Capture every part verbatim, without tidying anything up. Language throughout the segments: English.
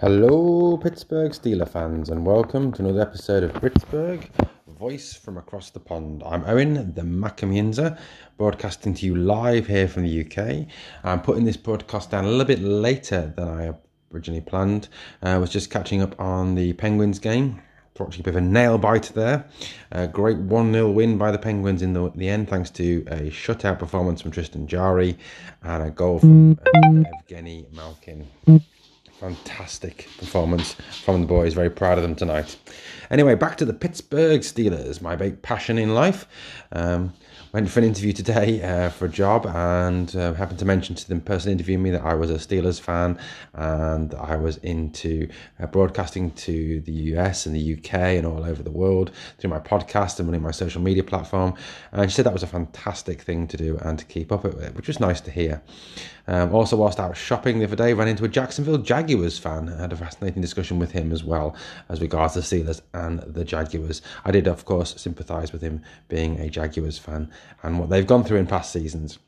Hello Pittsburgh Steelers fans, and welcome to another episode of Pittsburgh Voice from Across the Pond. I'm Owen, the Macamhinza, broadcasting to you live here from the U K. I'm putting this broadcast down a little bit later than I originally planned. I was just catching up on the Penguins game. Actually, a bit of a nail biter there. A great one nil win by the Penguins in the, the end, thanks to a shutout performance from Tristan Jarry and a goal from uh, Evgeny Malkin. Fantastic performance from the boys. Very proud of them tonight. Anyway, back to the Pittsburgh Steelers, my big passion in life. Um, went for an interview today uh, for a job and uh, happened to mention to the person interviewing me that I was a Steelers fan and I was into uh, broadcasting to the U S and the U K and all over the world through my podcast and running my social media platform. And she said that was a fantastic thing to do and to keep up with, which was nice to hear. Um, also, whilst out shopping the other day, ran into a Jacksonville Jaguars fan. I had a fascinating discussion with him as well as regards the Steelers and the Jaguars. I did, of course, sympathise with him being a Jaguars fan and what they've gone through in past seasons.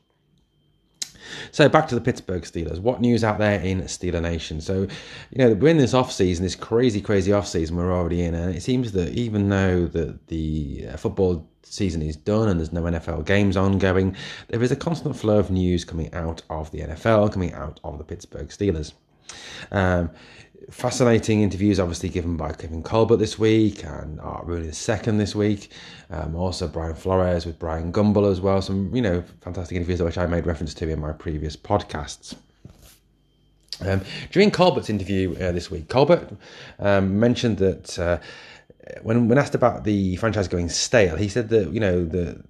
So back to the Pittsburgh Steelers. What news out there in Steeler Nation? So, you know, we're in this off-season, this crazy, crazy off-season we're already in. And it seems that even though the, the football season is done and there's no N F L games ongoing, there is a constant flow of news coming out of the N F L, coming out of the Pittsburgh Steelers. Um, fascinating interviews obviously given by Kevin Colbert this week and Art Rooney the Second this week. Um, also Brian Flores with Brian Gumble as well. Some, you know, fantastic interviews which I made reference to in my previous podcasts. Um, during Colbert's interview uh, this week, Colbert um, mentioned that uh, when when asked about the franchise going stale, he said that, you know, the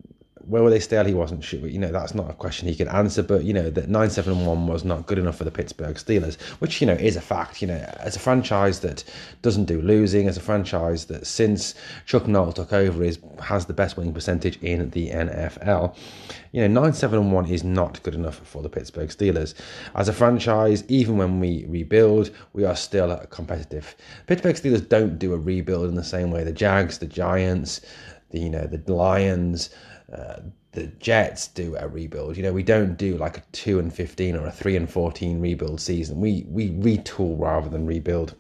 where were they stale? He wasn't sure. You know, that's not a question he could answer. But, you know, that nine seven one was not good enough for the Pittsburgh Steelers, which, you know, is a fact. You know, as a franchise that doesn't do losing, as a franchise that since Chuck Noll took over is has the best winning percentage in the N F L, you know, nine seven one is not good enough for the Pittsburgh Steelers. As a franchise, even when we rebuild, we are still competitive. Pittsburgh Steelers don't do a rebuild in the same way the Jags, the Giants, the, you know, the Lions, Uh, the Jets do a rebuild. You know, we don't do like a two and fifteen or a three and fourteen rebuild season. We we retool rather than rebuild.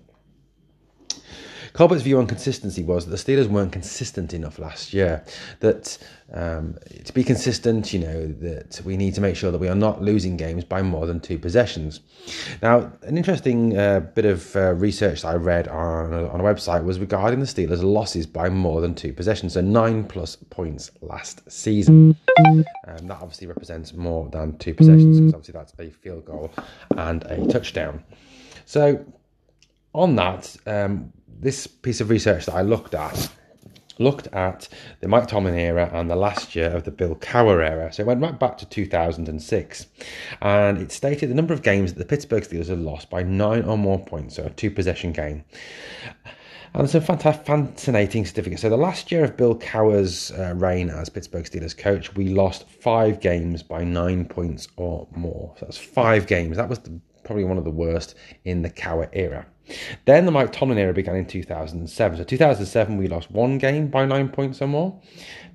Colbert's view on consistency was that the Steelers weren't consistent enough last year. That um, to be consistent, you know, that we need to make sure that we are not losing games by more than two possessions. Now, an interesting uh, bit of uh, research that I read on a, on a website was regarding the Steelers' losses by more than two possessions, so nine plus points last season. Um, that obviously represents more than two possessions, because obviously that's a field goal and a touchdown. So, on that, um, this piece of research that I looked at, looked at the Mike Tomlin era and the last year of the Bill Cowher era. So it went right back to two thousand six. And it stated the number of games that the Pittsburgh Steelers had lost by nine or more points, so a two-possession game. And some fascinating certificates. So the last year of Bill Cowher's uh, reign as Pittsburgh Steelers coach, we lost five games by nine points or more. So that's five games. That was the, probably one of the worst in the Cowher era. Then the Mike Tomlin era began in two thousand seven. So two thousand seven, we lost one game by nine points or more.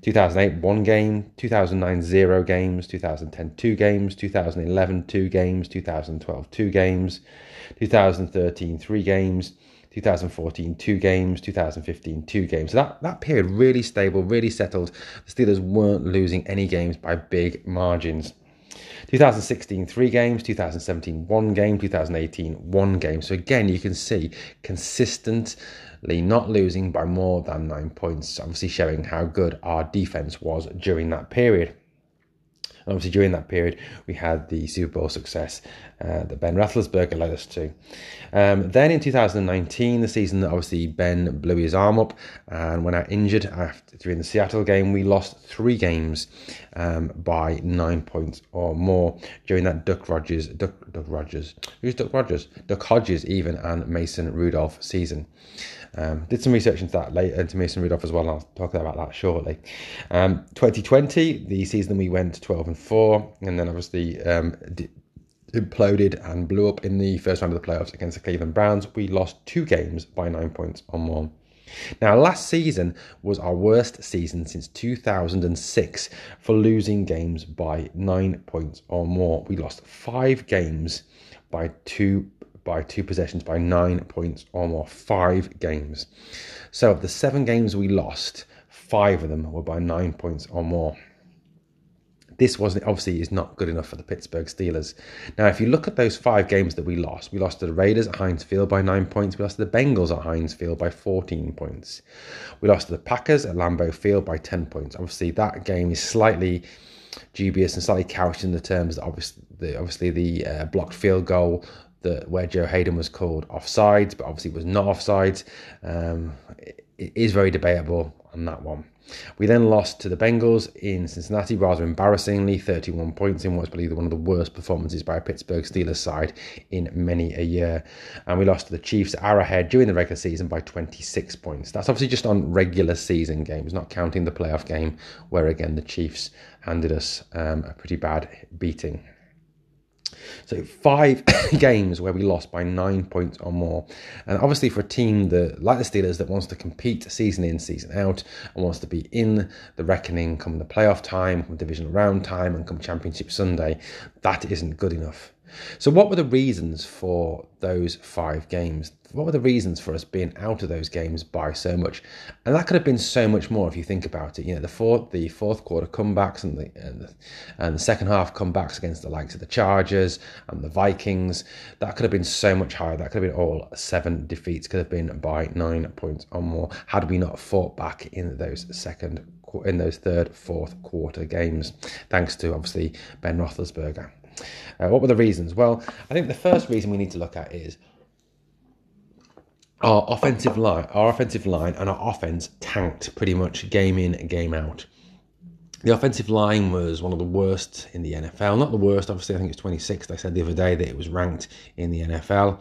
two thousand eight, one game. two thousand nine, zero games. two thousand ten, two games. two thousand eleven, two games. two thousand twelve, two games. two thousand thirteen, three games. two thousand fourteen, two games. two thousand fifteen, two games. So that, that period, really stable, really settled. The Steelers weren't losing any games by big margins. two thousand sixteen, three games. two thousand seventeen, one game. two thousand eighteen, one game. So again, you can see consistently not losing by more than nine points, obviously showing how good our defense was during that period. And obviously during that period, we had the Super Bowl success uh, that Ben Roethlisberger led us to. Um, then in two thousand nineteen, the season that obviously Ben blew his arm up and went out injured after, during the Seattle game, we lost three games um, by nine points or more during that Duck Hodges, Duck, Duck Hodges, who's Duck Hodges? Duck Hodges even and Mason Rudolph season. Um, did some research into that later, into Mason Rudolph as well, and I'll talk about that shortly. Um, twenty twenty, the season we went twelve and four, and then obviously um, d- imploded and blew up in the first round of the playoffs against the Cleveland Browns. We lost two games by nine points or more. Now, last season was our worst season since two thousand six for losing games by nine points or more. We lost five games by two by two possessions by nine points or more. Five games. So of the seven games we lost, five of them were by nine points or more. This wasn't obviously is not good enough for the Pittsburgh Steelers. Now, if you look at those five games that we lost, we lost to the Raiders at Heinz Field by nine points. We lost to the Bengals at Heinz Field by fourteen points. We lost to the Packers at Lambeau Field by ten points. Obviously, that game is slightly dubious and slightly couched in the terms that obviously the, obviously the uh, blocked field goal that where Joe Hayden was called offsides, but obviously it was not offsides. Um, it, it is very debatable on that one. We then lost to the Bengals in Cincinnati rather embarrassingly, thirty-one points in what's believed one of the worst performances by a Pittsburgh Steelers side in many a year. And we lost to the Chiefs at Arrowhead during the regular season by twenty-six points. That's obviously just on regular season games, not counting the playoff game where, again, the Chiefs handed us um, a pretty bad beating. So five games where we lost by nine points or more. And obviously for a team that, like the Steelers, that wants to compete season in, season out, and wants to be in the reckoning come the playoff time, come divisional round time, and come Championship Sunday, that isn't good enough. So what were the reasons for those five games? What were the reasons for us being out of those games by so much? And that could have been so much more if you think about it. You know, the fourth, the fourth quarter comebacks and the, and the and the second half comebacks against the likes of the Chargers and the Vikings, that could have been so much higher. That could have been all seven defeats, could have been by nine points or more had we not fought back in those second, in those third, fourth quarter games, thanks to obviously Ben Roethlisberger. Uh, what were the reasons? Well, I think the first reason we need to look at is our offensive line. Our offensive line and our offense tanked pretty much game in, game out. The offensive line was one of the worst in the N F L. Not the worst, obviously. I think it's twenty-sixth. I said the other day that it was ranked in the N F L,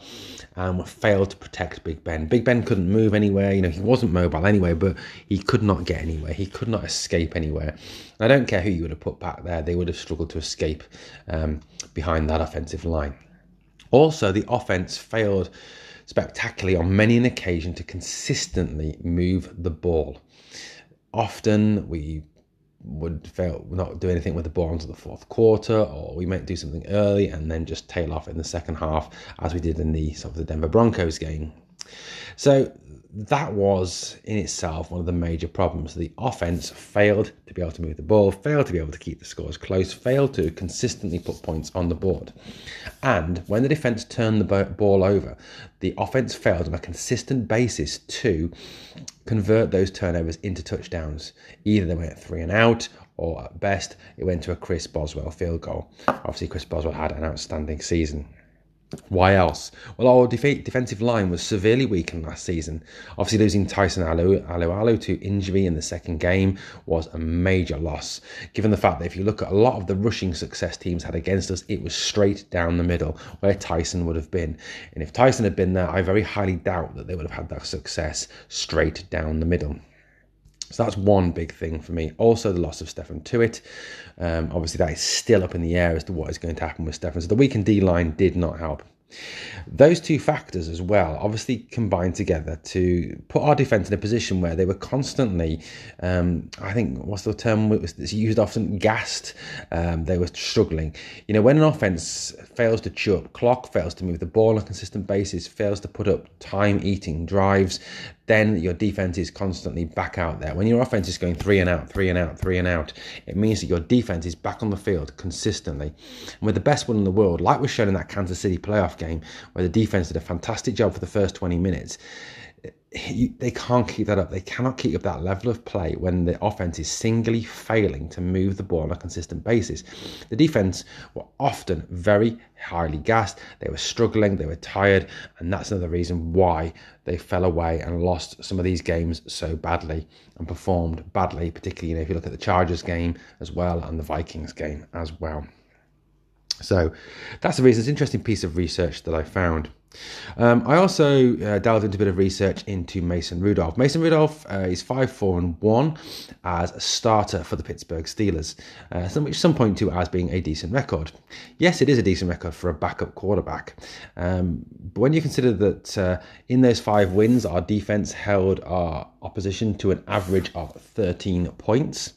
and um, failed to protect Big Ben. Big Ben couldn't move anywhere. You know, he wasn't mobile anyway, but he could not get anywhere. He could not escape anywhere. And I don't care who you would have put back there. They would have struggled to escape um, behind that offensive line. Also, the offense failed spectacularly on many an occasion to consistently move the ball. Often we would fail, not do anything with the ball into the fourth quarter, or we might do something early and then just tail off in the second half, as we did in the sort of the Denver Broncos game. So that was in itself one of the major problems. The offense failed to be able to move the ball, failed to be able to keep the scores close, failed to consistently put points on the board. And when the defense turned the ball over, the offense failed on a consistent basis to convert those turnovers into touchdowns. Either they went three and out, or at best, it went to a Chris Boswell field goal. Obviously, Chris Boswell had an outstanding season. Why else? Well, our def- defensive line was severely weakened last season. Obviously, losing Tyson Alualu to injury in the second game was a major loss, given the fact that if you look at a lot of the rushing success teams had against us, it was straight down the middle where Tyson would have been. And if Tyson had been there, I very highly doubt that they would have had that success straight down the middle. So that's one big thing for me. Also, the loss of Stefan Tuitt. Um, obviously, that is still up in the air as to what is going to happen with Stefan. So the weakened D-line did not help. Those two factors as well obviously combined together to put our defence in a position where they were constantly, um, I think, what's the term that's used often? Gassed. Um, they were struggling. You know, when an offence fails to chew up clock, fails to move the ball on a consistent basis, fails to put up time-eating drives, then your defence is constantly back out there. When your offence is going three and out, three and out, three and out, it means that your defence is back on the field consistently. And with the best one in the world, like was shown in that Kansas City playoff game, where the defence did a fantastic job for the first twenty minutes, you, they can't keep that up. They cannot keep up that level of play when the offence is singly failing to move the ball on a consistent basis. The defence were often very highly gassed. They were struggling, they were tired, and that's another reason why they fell away and lost some of these games so badly and performed badly, particularly, you know, if you look at the Chargers game as well and the Vikings game as well. So that's the reason. It's an interesting piece of research that I found. Um, I also uh, delved into a bit of research into Mason Rudolph. Mason Rudolph uh, is five four and one as a starter for the Pittsburgh Steelers, uh, which some point to as being a decent record. Yes, it is a decent record for a backup quarterback. Um, but when you consider that uh, in those five wins, our defense held our opposition to an average of thirteen points.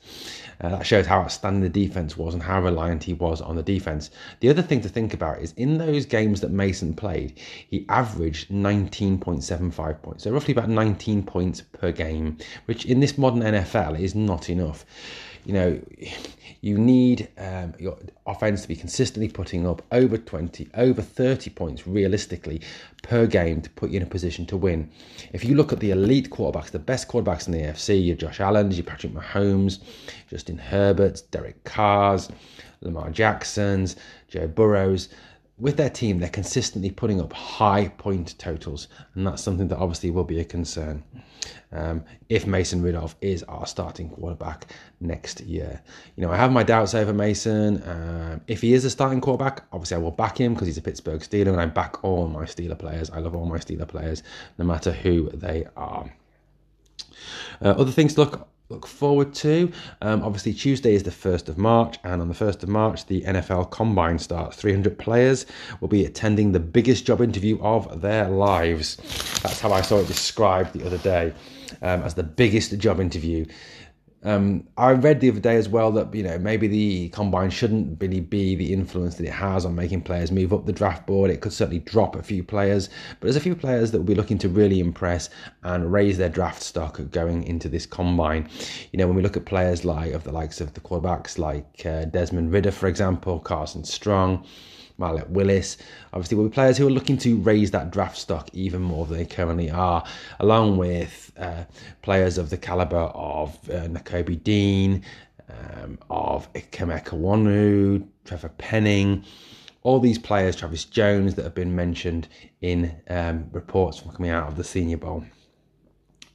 Uh, that shows how outstanding the defense was and how reliant he was on the defense. The other thing to think about is in those games that Mason played, he averaged nineteen point seven five points. So roughly about nineteen points per game, which in this modern N F L is not enough. You know, you need um, your offense to be consistently putting up over twenty, over thirty points realistically per game to put you in a position to win. If you look at the elite quarterbacks, the best quarterbacks in the A F C, your Josh Allen's, your Patrick Mahomes, Justin Herbert's, Derek Carr's, Lamar Jackson's, Joe Burrow's, with their team, they're consistently putting up high point totals, and that's something that obviously will be a concern um, if Mason Rudolph is our starting quarterback next year. You know, I have my doubts over Mason. Um, if he is a starting quarterback, obviously I will back him because he's a Pittsburgh Steeler, and I back all my Steeler players. I love all my Steeler players, no matter who they are. Uh, other things to look Look forward to. Um, obviously, Tuesday is the first of March, and on the first of March, the N F L Combine starts. three hundred players will be attending the biggest job interview of their lives. That's how I saw it described the other day, um, as the biggest job interview. Um, I read the other day as well that, you know, maybe the Combine shouldn't really be the influence that it has on making players move up the draft board. It could certainly drop a few players, but there's a few players that will be looking to really impress and raise their draft stock going into this Combine. You know, when we look at players like of the likes of the quarterbacks like uh, Desmond Ridder, for example, Carson Strong, Malik Willis, obviously will be players who are looking to raise that draft stock even more than they currently are, along with uh, players of the calibre of uh, Nakobe Dean, um, of Ikemeka Wanu, Trevor Penning, all these players, Travis Jones, that have been mentioned in um, reports from coming out of the Senior Bowl.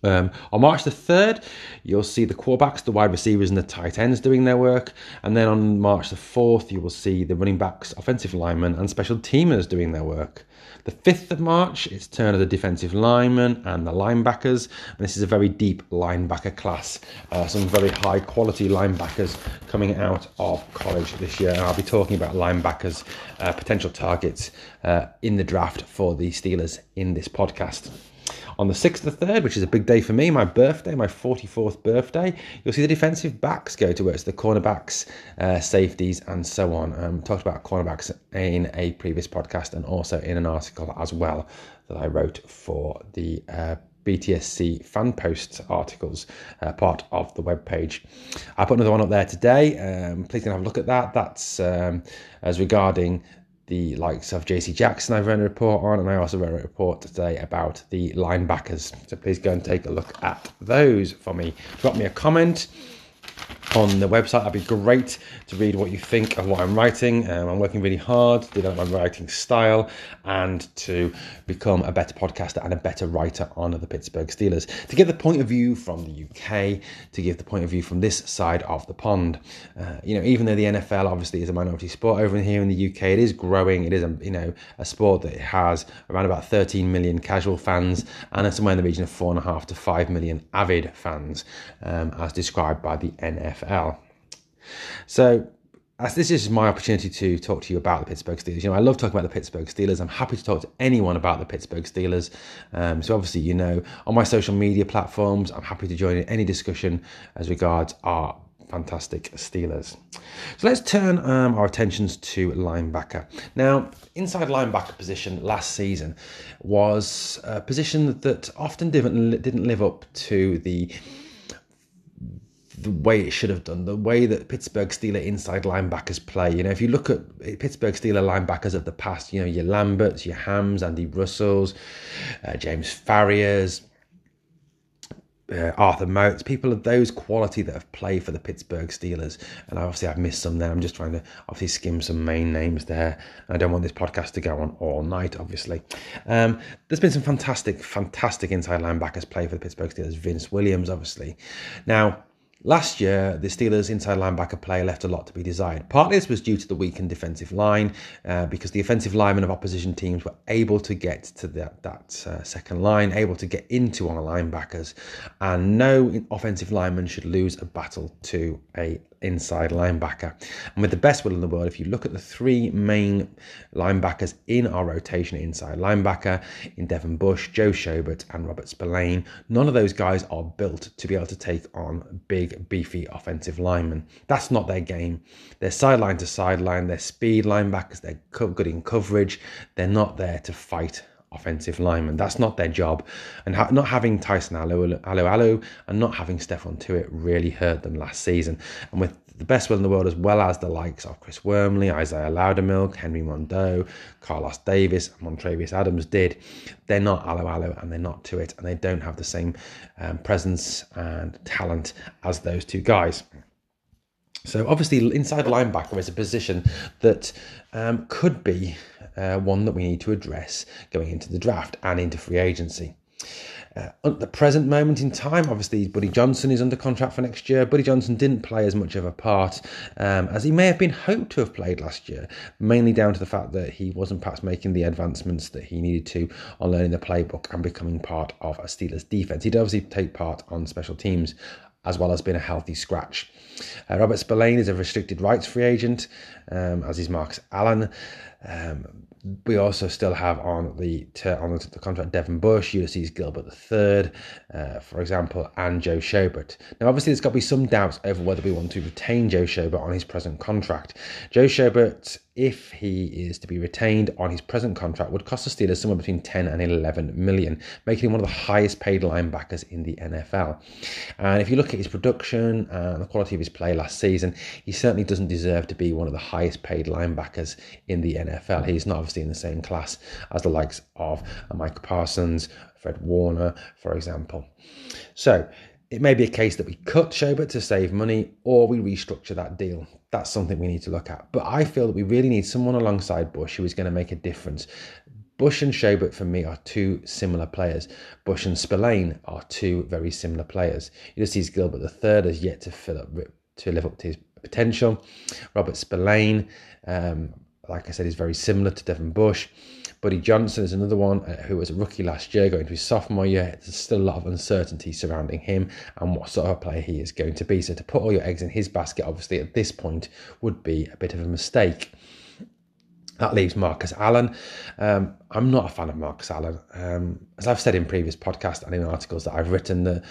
Um, on March the third, you'll see the quarterbacks, the wide receivers and the tight ends doing their work. And then on March the fourth, you will see the running backs, offensive linemen and special teamers doing their work. The fifth of March, it's turn of the defensive linemen and the linebackers. And this is a very deep linebacker class. Uh, some very high quality linebackers coming out of college this year. And I'll be talking about linebackers, uh, potential targets uh, in the draft for the Steelers in this podcast. On the sixth of the third, which is a big day for me, my birthday, my forty-fourth birthday, you'll see the defensive backs go to work. So the cornerbacks, uh, safeties, and so on. Um, talked about cornerbacks in a previous podcast and also in an article as well that I wrote for the uh, B T S C fan posts articles, uh, part of the webpage. I put another one up there today. Um, please can have a look at that. That's um, as regarding the likes of J C Jackson I've written a report on, and I also wrote a report today about the linebackers. So please go and take a look at those for me. Drop me a comment on the website. That'd be great to read what you think of what I'm writing. Um, I'm working really hard to develop my writing style and to become a better podcaster and a better writer on the Pittsburgh Steelers, to get the point of view from the U K, to give the point of view from this side of the pond. Uh, you know, even though the N F L obviously is a minority sport over here in the U K, it is growing. It is a, you know, a sport that has around about thirteen million casual fans and somewhere in the region of four and a half to five million avid fans, um, as described by the N F L. So as this is my opportunity to talk to you about the Pittsburgh Steelers, you know, I love talking about the Pittsburgh Steelers. I'm happy to talk to anyone about the Pittsburgh Steelers. Um, so obviously, you know, on my social media platforms, I'm happy to join in any discussion as regards our fantastic Steelers. So let's turn um, our attentions to linebacker. Now, inside linebacker position last season was a position that often didn't, didn't live up to the the way it should have done, the way that Pittsburgh Steeler inside linebackers play. You know, if you look at Pittsburgh Steeler linebackers of the past, you know, your Lamberts, your Hams, Andy Russells, uh, James Farriors, Uh, Arthur Motes, people of those quality that have played for the Pittsburgh Steelers. And obviously I've missed some there. I'm just trying to obviously skim some main names there. I don't want this podcast to go on all night, obviously. Um, there's been some fantastic, fantastic inside linebackers play for the Pittsburgh Steelers. Vince Williams, obviously. Now, last year, the Steelers' inside linebacker play left a lot to be desired. Partly this was due to the weakened defensive line, uh, because the offensive linemen of opposition teams were able to get to that, that uh, second line, able to get into our linebackers. And no offensive lineman should lose a battle to a inside linebacker. And with the best will in the world, if you look at the three main linebackers in our rotation, inside linebacker, in Devin Bush, Joe Schobert and Robert Spillane, none of those guys are built to be able to take on big, beefy offensive linemen. That's not their game. They're sideline to sideline, they're speed linebackers, they're good in coverage. They're not there to fight offensive linemen. That's not their job. And ha- not having Tyson Alualu and not having Stefan Tuitt really hurt them last season. And with the best will in the world, as well as the likes of Chris Wormley, Isaiah Loudermilk, Henry Mondeau, Carlos Davis, and Montravius Adams did, they're not Alualu and they're not Tuitt, and they don't have the same um, presence and talent as those two guys. So obviously inside linebacker is a position that um, could be uh, one that we need to address going into the draft and into free agency. Uh, at the present moment in time, obviously Buddy Johnson is under contract for next year. Buddy Johnson didn't play as much of a part um, as he may have been hoped to have played last year, mainly down to the fact that he wasn't perhaps making the advancements that he needed to on learning the playbook and becoming part of a Steelers defense. He'd obviously take part on special teams, as well as being a healthy scratch. Uh, Robert Spillane is a restricted rights free agent, um, as is Marcus Allen. Um, we also still have on the on the contract Devin Bush, Ulysses Gilbert the third, uh, for example, and Joe Schobert. Now, obviously, there's got to be some doubts over whether we want to retain Joe Schobert on his present contract. Joe Schobert, if he is to be retained on his present contract, would cost the Steelers somewhere between ten and eleven million, making him one of the highest paid linebackers in the N F L. And if you look at his production and the quality of his play last season, he certainly doesn't deserve to be one of the highest paid linebackers in the N F L. He's not obviously in the same class as the likes of Micah Parsons, Fred Warner, for example. So it may be a case that we cut Schobert to save money, or we restructure that deal. That's something we need to look at. But I feel that we really need someone alongside Bush who is going to make a difference. Bush and Schobert, for me, are two similar players. Bush and Spillane are two very similar players. Ulysses Gilbert the third has yet to fill up, to live up to his potential. Robert Spillane, um, like I said, is very similar to Devin Bush. Buddy Johnson is another one who was a rookie last year, going into his sophomore year. There's still a lot of uncertainty surrounding him and what sort of player he is going to be. So to put all your eggs in his basket, obviously, at this point would be a bit of a mistake. That leaves Marcus Allen. Um, I'm not a fan of Marcus Allen. Um, as I've said in previous podcasts and in articles that I've written, that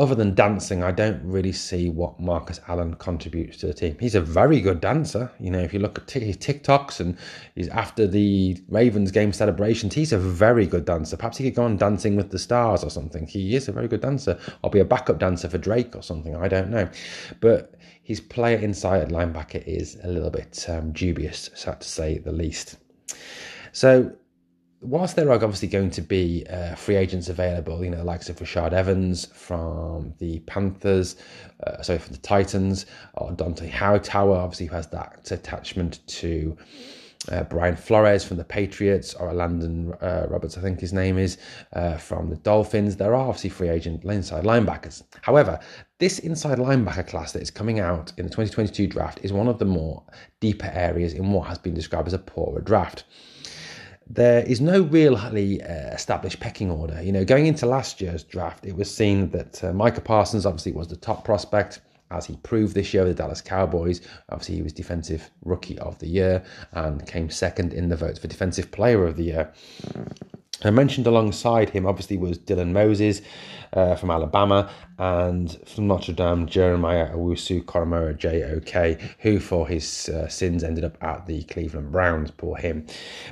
other than dancing, I don't really see what Marcus Allen contributes to the team. He's a very good dancer. You know, if you look at his TikToks and his after the Ravens game celebrations, he's a very good dancer. Perhaps he could go on Dancing with the Stars or something. He is a very good dancer. Or be a backup dancer for Drake or something. I don't know. But his play inside linebacker is a little bit um, dubious, sad to say the least. So whilst there are obviously going to be uh, free agents available, you know, the likes of Rashad Evans from the Panthers, uh, sorry, from the Titans, or Dante Hightower, obviously, who has that attachment to uh, Brian Flores from the Patriots, or Landon uh, Roberts, I think his name is, uh, from the Dolphins. There are obviously free agent inside linebackers. However, this inside linebacker class that is coming out in the twenty twenty-two draft is one of the more deeper areas in what has been described as a poorer draft. There is no really uh, established pecking order. You know, going into last year's draft, it was seen that uh, Micah Parsons obviously was the top prospect, as he proved this year with the Dallas Cowboys. Obviously, he was Defensive Rookie of the Year and came second in the votes for Defensive Player of the Year. I mentioned alongside him, obviously, was Dylan Moses uh, from Alabama, and from Notre Dame, Jeremiah Owusu-Koramoah, J O K, who for his uh, sins ended up at the Cleveland Browns, poor him.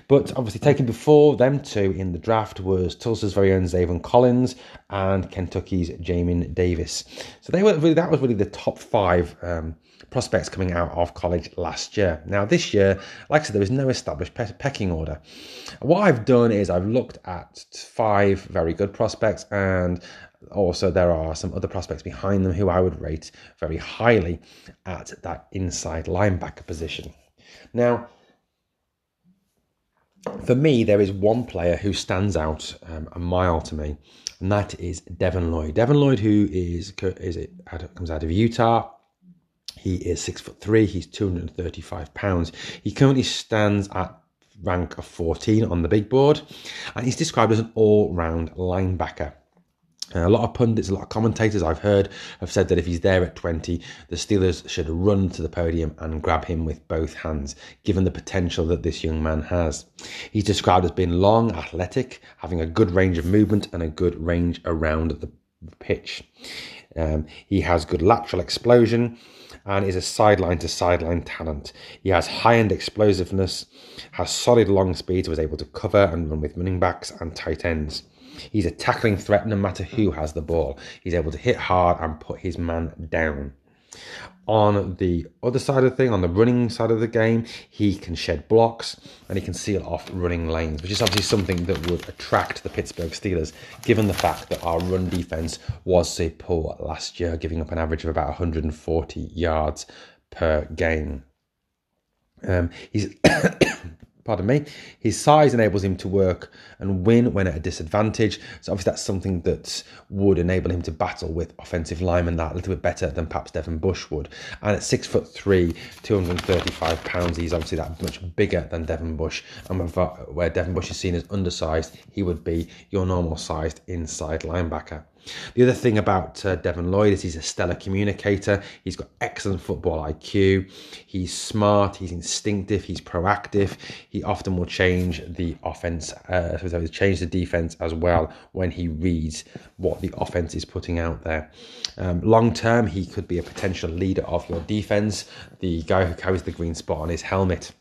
But obviously taken before them two in the draft was Tulsa's very own Zayvon Collins and Kentucky's Jamin Davis. So they were really, that was really the top five um, prospects coming out of college last year. Now this year, like I said, there is no established pe- pecking order. What I've done is I've looked at five very good prospects, and also there are some other prospects behind them who I would rate very highly at that inside linebacker position. Now, for me, there is one player who stands out um, a mile to me, and that is Devin Lloyd. Devin Lloyd, who is is it comes out of Utah. He is six foot three. He's two hundred thirty-five pounds. He currently stands at rank of fourteen on the big board, and he's described as an all-round linebacker. A lot of pundits, a lot of commentators I've heard have said that if he's there at twenty, the Steelers should run to the podium and grab him with both hands, given the potential that this young man has. He's described as being long, athletic, having a good range of movement and a good range around the pitch. Um, he has good lateral explosion and is a sideline to sideline talent. He has high-end explosiveness, has solid long speed, was able to cover and run with running backs and tight ends. He's a tackling threat no matter who has the ball. He's able to hit hard and put his man down. On the other side of the thing, on the running side of the game, he can shed blocks and he can seal off running lanes, which is obviously something that would attract the Pittsburgh Steelers, given the fact that our run defense was so poor last year, giving up an average of about one hundred forty yards per game. Um, he's... Pardon me. His size enables him to work and win when at a disadvantage. So obviously that's something that would enable him to battle with offensive linemen that a little bit better than perhaps Devin Bush would. And at six foot three, two hundred thirty-five pounds, he's obviously that much bigger than Devin Bush. And where Devin Bush is seen as undersized, he would be your normal sized inside linebacker. The other thing about uh, Devin Lloyd is he's a stellar communicator. He's got excellent football I Q. He's smart. He's instinctive. He's proactive. He often will change the offense, uh, sorry, change the defense as well when he reads what the offense is putting out there. Um, long term, he could be a potential leader of your defense, the guy who carries the green spot on his helmet.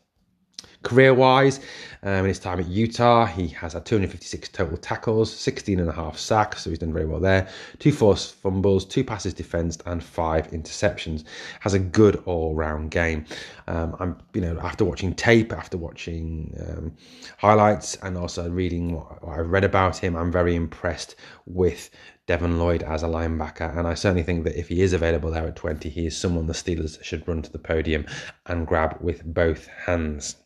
Career-wise, um, in his time at Utah, he has had two hundred fifty-six total tackles, sixteen and a half sacks, so he's done very well there, two forced fumbles, two passes defensed, and five interceptions. Has a good all-round game. Um, I'm, you know, after watching tape, after watching um, highlights, and also reading what I read about him, I'm very impressed with Devin Lloyd as a linebacker, and I certainly think that if he is available there at twenty, he is someone the Steelers should run to the podium and grab with both hands.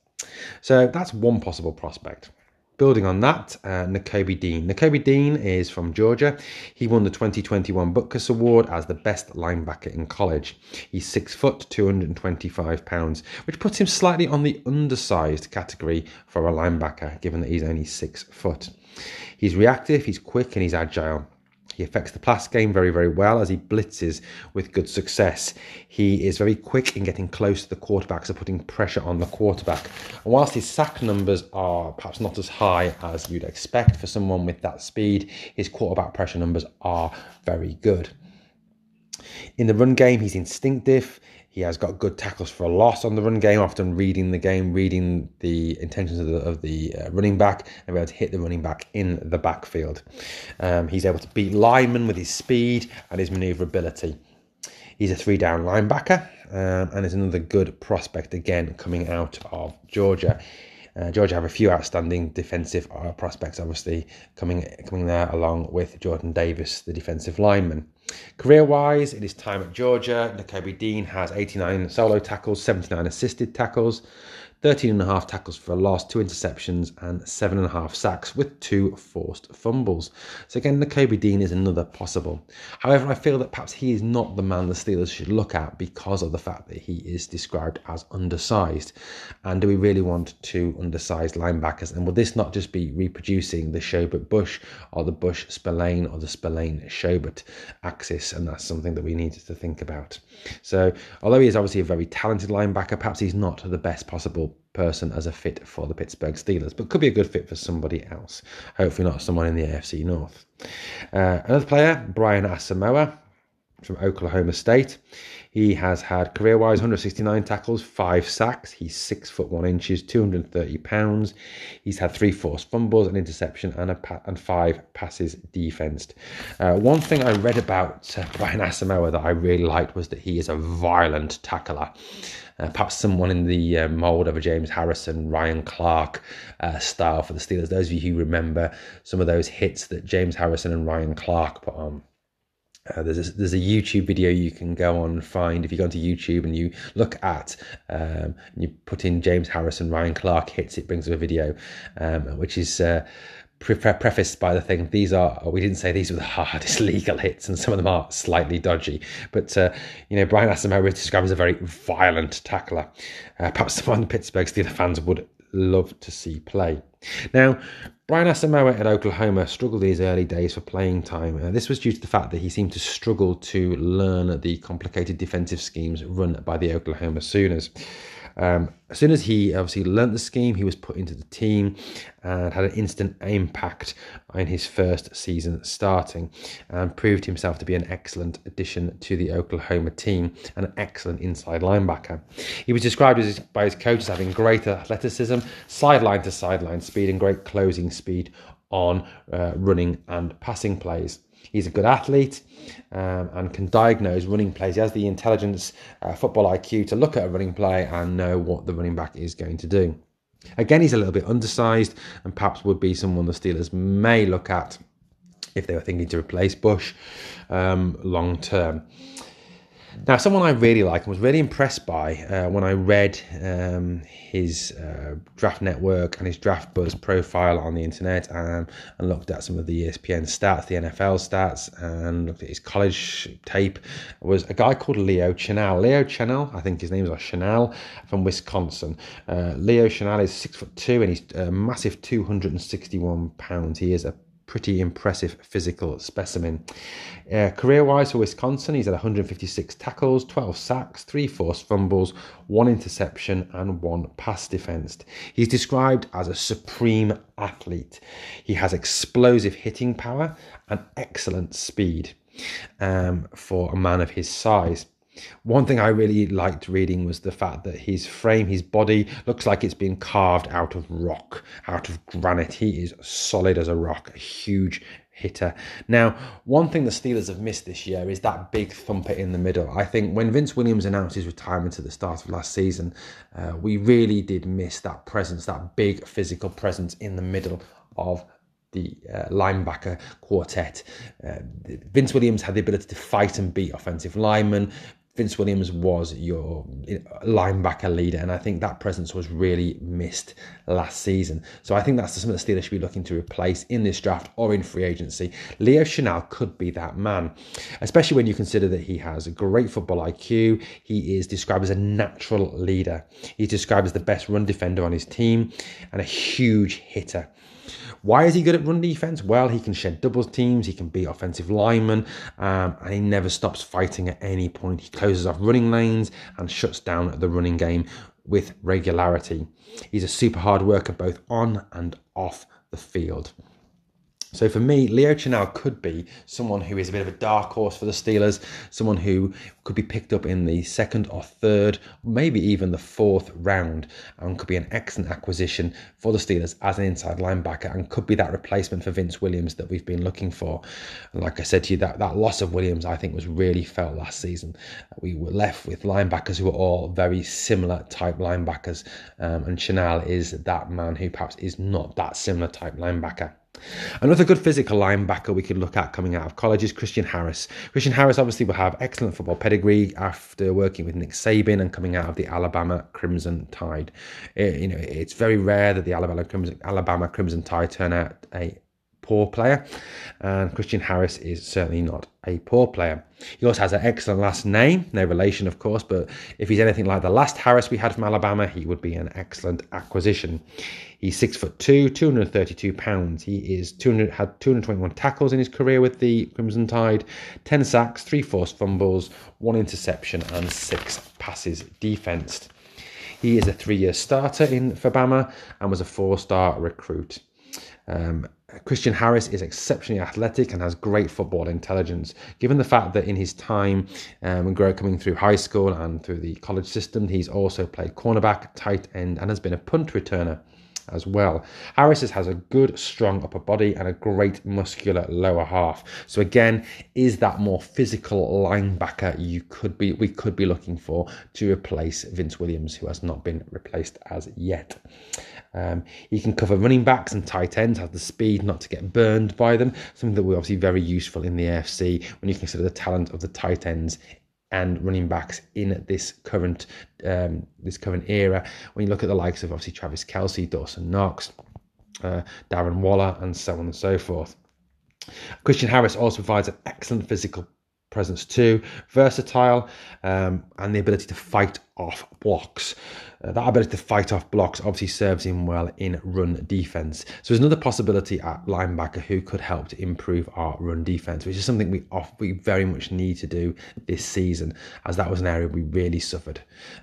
So that's one possible prospect. Building on that, uh, Nakobe Dean. Nakobe Dean is from Georgia. He won the twenty twenty-one Butkus Award as the best linebacker in college. He's six foot, two hundred twenty-five pounds, which puts him slightly on the undersized category for a linebacker, given that he's only six foot. He's reactive, he's quick, and he's agile. He affects the pass game very, very well as he blitzes with good success. He is very quick in getting close to the quarterback, so putting pressure on the quarterback. And whilst his sack numbers are perhaps not as high as you'd expect for someone with that speed, his quarterback pressure numbers are very good. In the run game, he's instinctive. He has got good tackles for a loss on the run game, often reading the game, reading the intentions of the, of the uh, running back, and be able to hit the running back in the backfield. Um, he's able to beat linemen with his speed and his maneuverability. He's a three-down linebacker um, and is another good prospect, again, coming out of Georgia. Uh, Georgia have a few outstanding defensive uh, prospects, obviously, coming coming there along with Jordan Davis, the defensive lineman. Career-wise, in his time at Georgia, Nakobe Dean has eighty-nine solo tackles, seventy-nine assisted tackles, thirteen and a half tackles for a loss, two interceptions, and seven and a half sacks with two forced fumbles. So again, Nakobe Dean is another possible. However, I feel that perhaps he is not the man the Steelers should look at because of the fact that he is described as undersized. And do we really want two undersized linebackers? And will this not just be reproducing the Schobert Bush or the Bush Spillane or the Spillane Schobert axis? And that's something that we need to think about. So although he is obviously a very talented linebacker, perhaps he's not the best possible person as a fit for the Pittsburgh Steelers, but could be a good fit for somebody else. Hopefully not someone in the A F C North. Uh, another player, Brian Asamoah from Oklahoma State. He has had career-wise one hundred sixty-nine tackles, five sacks. He's six foot one inches, two hundred thirty pounds. He's had three forced fumbles, an interception, and a pa- and five passes defensed. Uh, one thing I read about uh, Brian Asamoah that I really liked was that he is a violent tackler. Uh, perhaps someone in the uh, mould of a James Harrison, Ryan Clark uh, style for the Steelers. Those of you who remember some of those hits that James Harrison and Ryan Clark put on. Uh, there's, a, there's a YouTube video you can go on and find. If you go onto YouTube and you look at, um, and you put in James Harrison, Ryan Clark hits, it brings up a video, um, which is uh, pre- prefaced by the thing, these are, we didn't say these were the hardest legal hits, and some of them are slightly dodgy. But, uh, you know, Brian Asamoah is described as a very violent tackler. Uh, perhaps someone Pittsburgh Steelers fans would love to see play. Now, Brian Asamoah at Oklahoma struggled in his early days for playing time. Uh, this was due to the fact that he seemed to struggle to learn the complicated defensive schemes run by the Oklahoma Sooners. Um, as soon as he obviously learnt the scheme, he was put into the team and had an instant impact in his first season starting, and proved himself to be an excellent addition to the Oklahoma team, an excellent inside linebacker. He was described as, by his coach as having great athleticism, sideline to sideline speed, and great closing speed on uh, running and passing plays. He's a good athlete um, and can diagnose running plays. He has the intelligence, uh, football I Q, to look at a running play and know what the running back is going to do. Again, he's a little bit undersized and perhaps would be someone the Steelers may look at if they were thinking to replace Bush um, long term. Now, someone I really like and was really impressed by uh, when I read um, his uh, Draft Network and his Draft Buzz profile on the internet, um, and looked at some of the E S P N stats, the N F L stats, and looked at his college tape, was a guy called Leo Chenal. Leo Chenal, I think his name is Chenal, from Wisconsin. Uh, Leo Chenal is six foot two and he's a massive two hundred sixty-one pounds. He is a pretty impressive physical specimen. Uh, career-wise for Wisconsin, he's had one hundred fifty-six tackles, twelve sacks, three forced fumbles, one interception, and one pass defensed. He's described as a supreme athlete. He has explosive hitting power and excellent speed um, for a man of his size. One thing I really liked reading was the fact that his frame, his body, looks like it's been carved out of rock, out of granite. He is solid as a rock, a huge hitter. Now, one thing the Steelers have missed this year is that big thumper in the middle. I think when Vince Williams announced his retirement at the start of last season, uh, we really did miss that presence, that big physical presence in the middle of the uh, linebacker quartet. Uh, Vince Williams had the ability to fight and beat offensive linemen. Vince Williams was your linebacker leader, and I think that presence was really missed last season. So I think that's something the Steelers should be looking to replace in this draft or in free agency. Leo Chenal could be that man, especially when you consider that he has a great football I Q. He is described as a natural leader. He's described as the best run defender on his team and a huge hitter. Why is he good at run defense? Well, he can shed double teams, he can beat offensive linemen, um, and he never stops fighting at any point. He closes off running lanes and shuts down the running game with regularity. He's a super hard worker both on and off the field. So for me, Leo Chenal could be someone who is a bit of a dark horse for the Steelers, someone who could be picked up in the second or third, maybe even the fourth round, and could be an excellent acquisition for the Steelers as an inside linebacker, and could be that replacement for Vince Williams that we've been looking for. And like I said to you, that, that loss of Williams, I think, was really felt last season. We were left with linebackers who were all very similar type linebackers, um, and Chenal is that man who perhaps is not that similar type linebacker. Another good physical linebacker we could look at coming out of college is Christian Harris. Christian Harris obviously will have excellent football pedigree after working with Nick Saban and coming out of the Alabama Crimson Tide. It, you know, it's very rare that the Alabama Crimson, Alabama Crimson Tide turn out a poor player, and Christian Harris is certainly not a poor player. He also has an excellent last name, no relation of course, but if he's anything like the last Harris we had from Alabama, he would be an excellent acquisition. He's six foot two, two hundred thirty-two pounds. He is two hundred, had two hundred twenty-one tackles in his career with the Crimson Tide, ten sacks, three forced fumbles, one interception, and six passes defensed. He is a three-year starter in for Bama and was a four-star recruit. Um, Christian Harris is exceptionally athletic and has great football intelligence. Given the fact that in his time um, coming through high school and through the college system, he's also played cornerback, tight end, and has been a punt returner as well. Harris has a good, strong upper body and a great muscular lower half. So again, is that more physical linebacker you could be? We could be looking for to replace Vince Williams, who has not been replaced as yet. Um, he can cover running backs and tight ends, has the speed not to get burned by them, something that we're obviously very useful in the A F C when you consider the talent of the tight ends and running backs in this current um, this current era. When you look at the likes of obviously Travis Kelce, Dawson Knox, uh, Darren Waller, and so on and so forth. Christian Harris also provides an excellent physical presence too. Versatile, um, and the ability to fight off blocks. Uh, that ability to fight off blocks obviously serves him well in run defense. So there's another possibility at linebacker who could help to improve our run defense, which is something we off, we very much need to do this season, as that was an area we really suffered.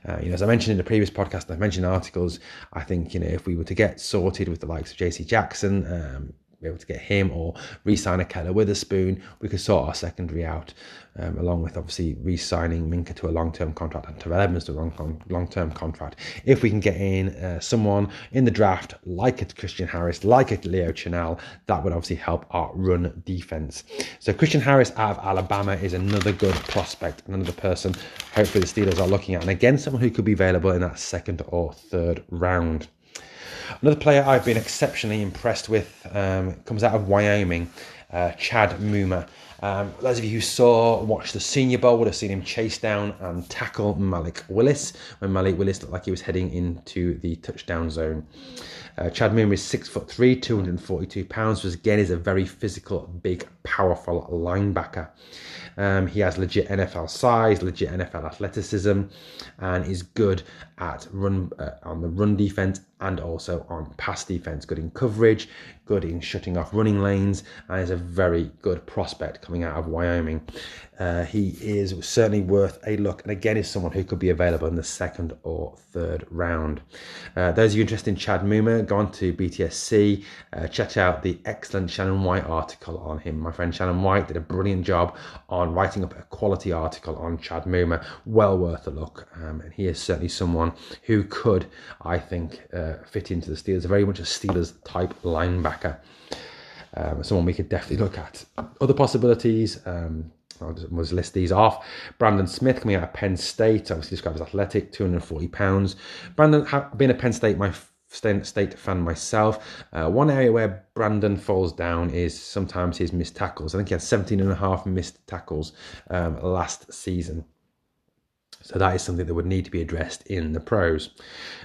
Uh, you know, as I mentioned in the previous podcast, and I've mentioned in articles, I think, you know, if we were to get sorted with the likes of J C Jackson, um, be able to get him or re-sign a Keller Witherspoon, we could sort our secondary out, um, along with obviously re-signing Minka to a long-term contract and Terrell Evans to a long, long-term contract. If we can get in uh, someone in the draft like a Christian Harris, like a Leo Chenal, that would obviously help our run defense. So Christian Harris out of Alabama is another good prospect, another person hopefully the Steelers are looking at, and again someone who could be available in that second or third round. Another player I've been exceptionally impressed with um, comes out of Wyoming, uh, Chad Muma. Um, those of you who saw, watched the Senior Bowl would have seen him chase down and tackle Malik Willis when Malik Willis looked like he was heading into the touchdown zone. Uh, Chad Muma is six foot three, two hundred forty-two pounds, which again is a very physical, big, powerful linebacker. Um, he has legit N F L size, legit N F L athleticism, and is good at run uh, on the run defense and also on pass defense. Good in coverage, good in shutting off running lanes, and is a very good prospect coming out of Wyoming. Uh, he is certainly worth a look, and again is someone who could be available in the second or third round. Uh, those of you interested in Chad Muma, go on to B T S C, uh, check out the excellent Shannon White article on him. My friend Shannon White did a brilliant job on writing up a quality article on Chad Muma, well worth a look, um, and he is certainly someone who could, I think, uh, fit into the Steelers, very much a Steelers type linebacker, um, someone we could definitely look at. Other possibilities, um, I'll just list these off. Brandon Smith coming out of Penn State, obviously described as athletic, two hundred forty pounds. Brandon, being a Penn State my State fan myself, uh, one area where Brandon falls down is sometimes his missed tackles. I think he had seventeen and a half missed tackles um, last season. So that is something that would need to be addressed in the pros.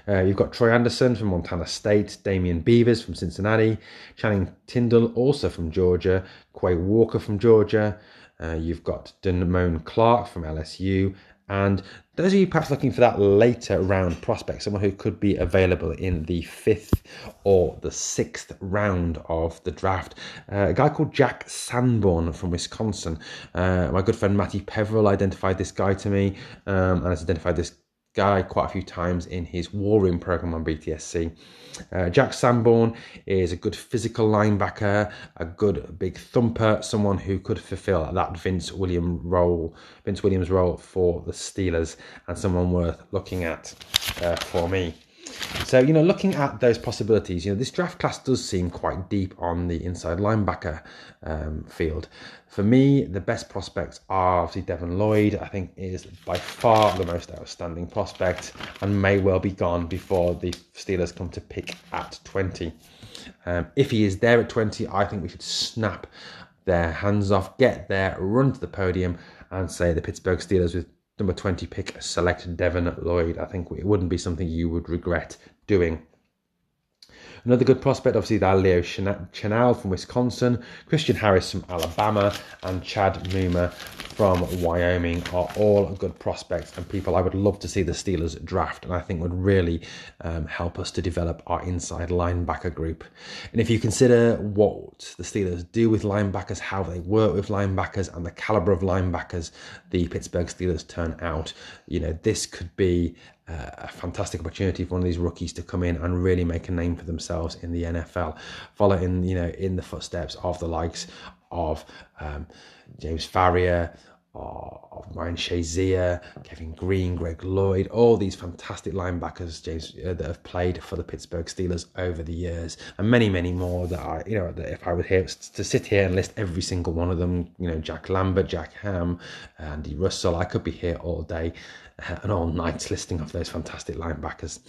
Uh, you've got Troy Anderson from Montana State, Damian Beavers from Cincinnati, Channing Tindall also from Georgia, Quay Walker from Georgia. Uh, you've got Denamone Clark from L S U, and those of you perhaps looking for that later round prospect, someone who could be available in the fifth or the sixth round of the draft, uh, a guy called Jack Sanborn from Wisconsin. Uh, my good friend Matty Peverell identified this guy to me, um, and has identified this guy quite a few times in his War Room program on B T S C. Uh, Jack Sanborn is a good physical linebacker, a good big thumper, someone who could fulfill that Vince Williams role, Vince Williams role for the Steelers, and someone worth looking at uh, for me. So, you know, looking at those possibilities, you know, this draft class does seem quite deep on the inside linebacker um, field. For me, the best prospects are obviously Devin Lloyd, I think is by far the most outstanding prospect and may well be gone before the Steelers come to pick at twenty. Um, if he is there at twenty, I think we should snap their hands off, get there, run to the podium and say the Pittsburgh Steelers with number twenty pick, select Devin Lloyd. I think it wouldn't be something you would regret doing. Another good prospect, obviously, that Leo Chenal from Wisconsin, Christian Harris from Alabama, and Chad Muma from Wyoming are all good prospects and people I would love to see the Steelers draft, and I think would really um, help us to develop our inside linebacker group. And if you consider what the Steelers do with linebackers, how they work with linebackers, and the caliber of linebackers the Pittsburgh Steelers turn out, you know, this could be Uh, a fantastic opportunity for one of these rookies to come in and really make a name for themselves in the N F L, following, you know, in the footsteps of the likes of um, James Farrior, or of Ryan Shazier, Kevin Green, Greg Lloyd, all these fantastic linebackers, James, uh, that have played for the Pittsburgh Steelers over the years, and many, many more that I, you know, that if I were here to sit here and list every single one of them, you know, Jack Lambert, Jack Ham, Andy Russell, I could be here all day and all night listing of those fantastic linebackers.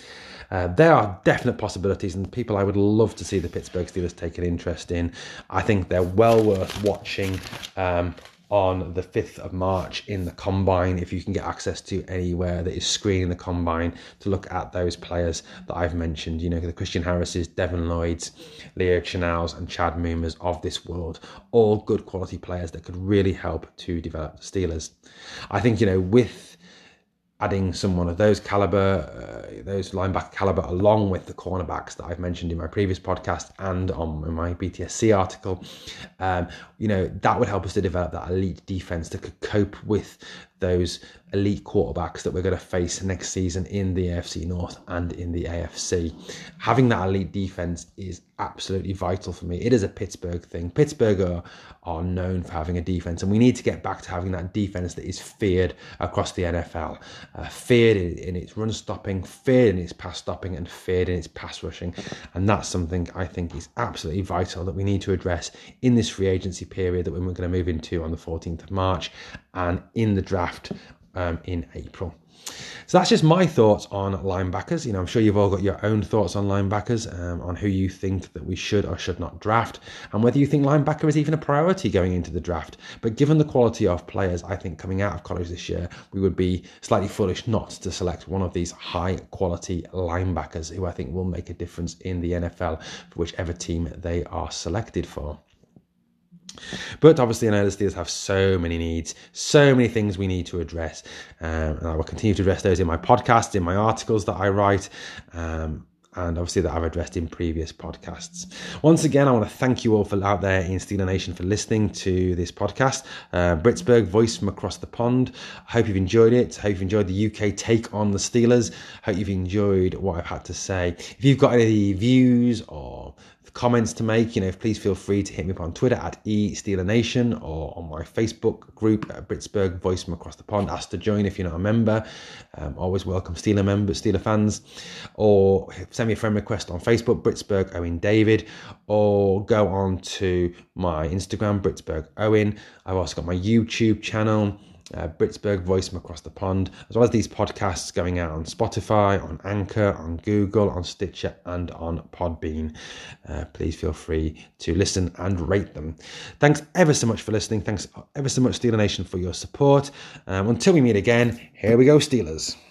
Uh, there are definite possibilities and people I would love to see the Pittsburgh Steelers take an interest in. I think they're well worth watching. Um, on the fifth of March in the Combine, if you can get access to anywhere that is screening the Combine, to look at those players that I've mentioned, you know, the Christian Harris's, Devin Lloyd's, Leo Chenal's and Chad Muma's of this world, all good quality players that could really help to develop the Steelers. I think, you know, with adding someone of those caliber, uh, those linebacker caliber, along with the cornerbacks that I've mentioned in my previous podcast and on in my B T S C article, um, you know, that would help us to develop that elite defense that could cope with those elite quarterbacks that we're going to face next season in the A F C North and in the A F C. Having that elite defense is absolutely vital for me. It is a Pittsburgh thing. Pittsburgh are, are known for having a defense, and we need to get back to having that defense that is feared across the N F L. Uh, feared in, in its run stopping, feared in its pass stopping, and feared in its pass rushing. And that's something I think is absolutely vital that we need to address in this free agency period that we're going to move into on the fourteenth of March and in the draft Um, in April. So that's just my thoughts on linebackers. You know, I'm sure you've all got your own thoughts on linebackers, um, on who you think that we should or should not draft, and whether you think linebacker is even a priority going into the draft. But given the quality of players, I think coming out of college this year, we would be slightly foolish not to select one of these high quality linebackers who I think will make a difference in the N F L for whichever team they are selected for. But obviously, I know the Steelers have so many needs, so many things we need to address. Um, and I will continue to address those in my podcasts, in my articles that I write. Um, and obviously that I've addressed in previous podcasts. Once again, I want to thank you all for out there in Steeler Nation for listening to this podcast. Uh, Britsburg, voice from across the pond. I hope you've enjoyed it. I hope you've enjoyed the U K take on the Steelers. I hope you've enjoyed what I've had to say. If you've got any views or comments to make, you know, please feel free to hit me up on Twitter at eSteelerNation or on my Facebook group at Britsburg Voice from Across the Pond. Ask to join if you're not a member. Um, always welcome Steeler members, Steeler fans. Or send me a friend request on Facebook, Britsburg Owen David, or go on to my Instagram, Britsburg Owen. I've also got my YouTube channel, Uh, Britsburg Voice from Across the Pond, as well as these podcasts going out on Spotify, on Anchor, on Google, on Stitcher and on Podbean. Uh, please feel free to listen and rate them. Thanks ever so much for listening. Thanks ever so much, Steeler Nation, for your support. Um, until we meet again, here we go, Steelers.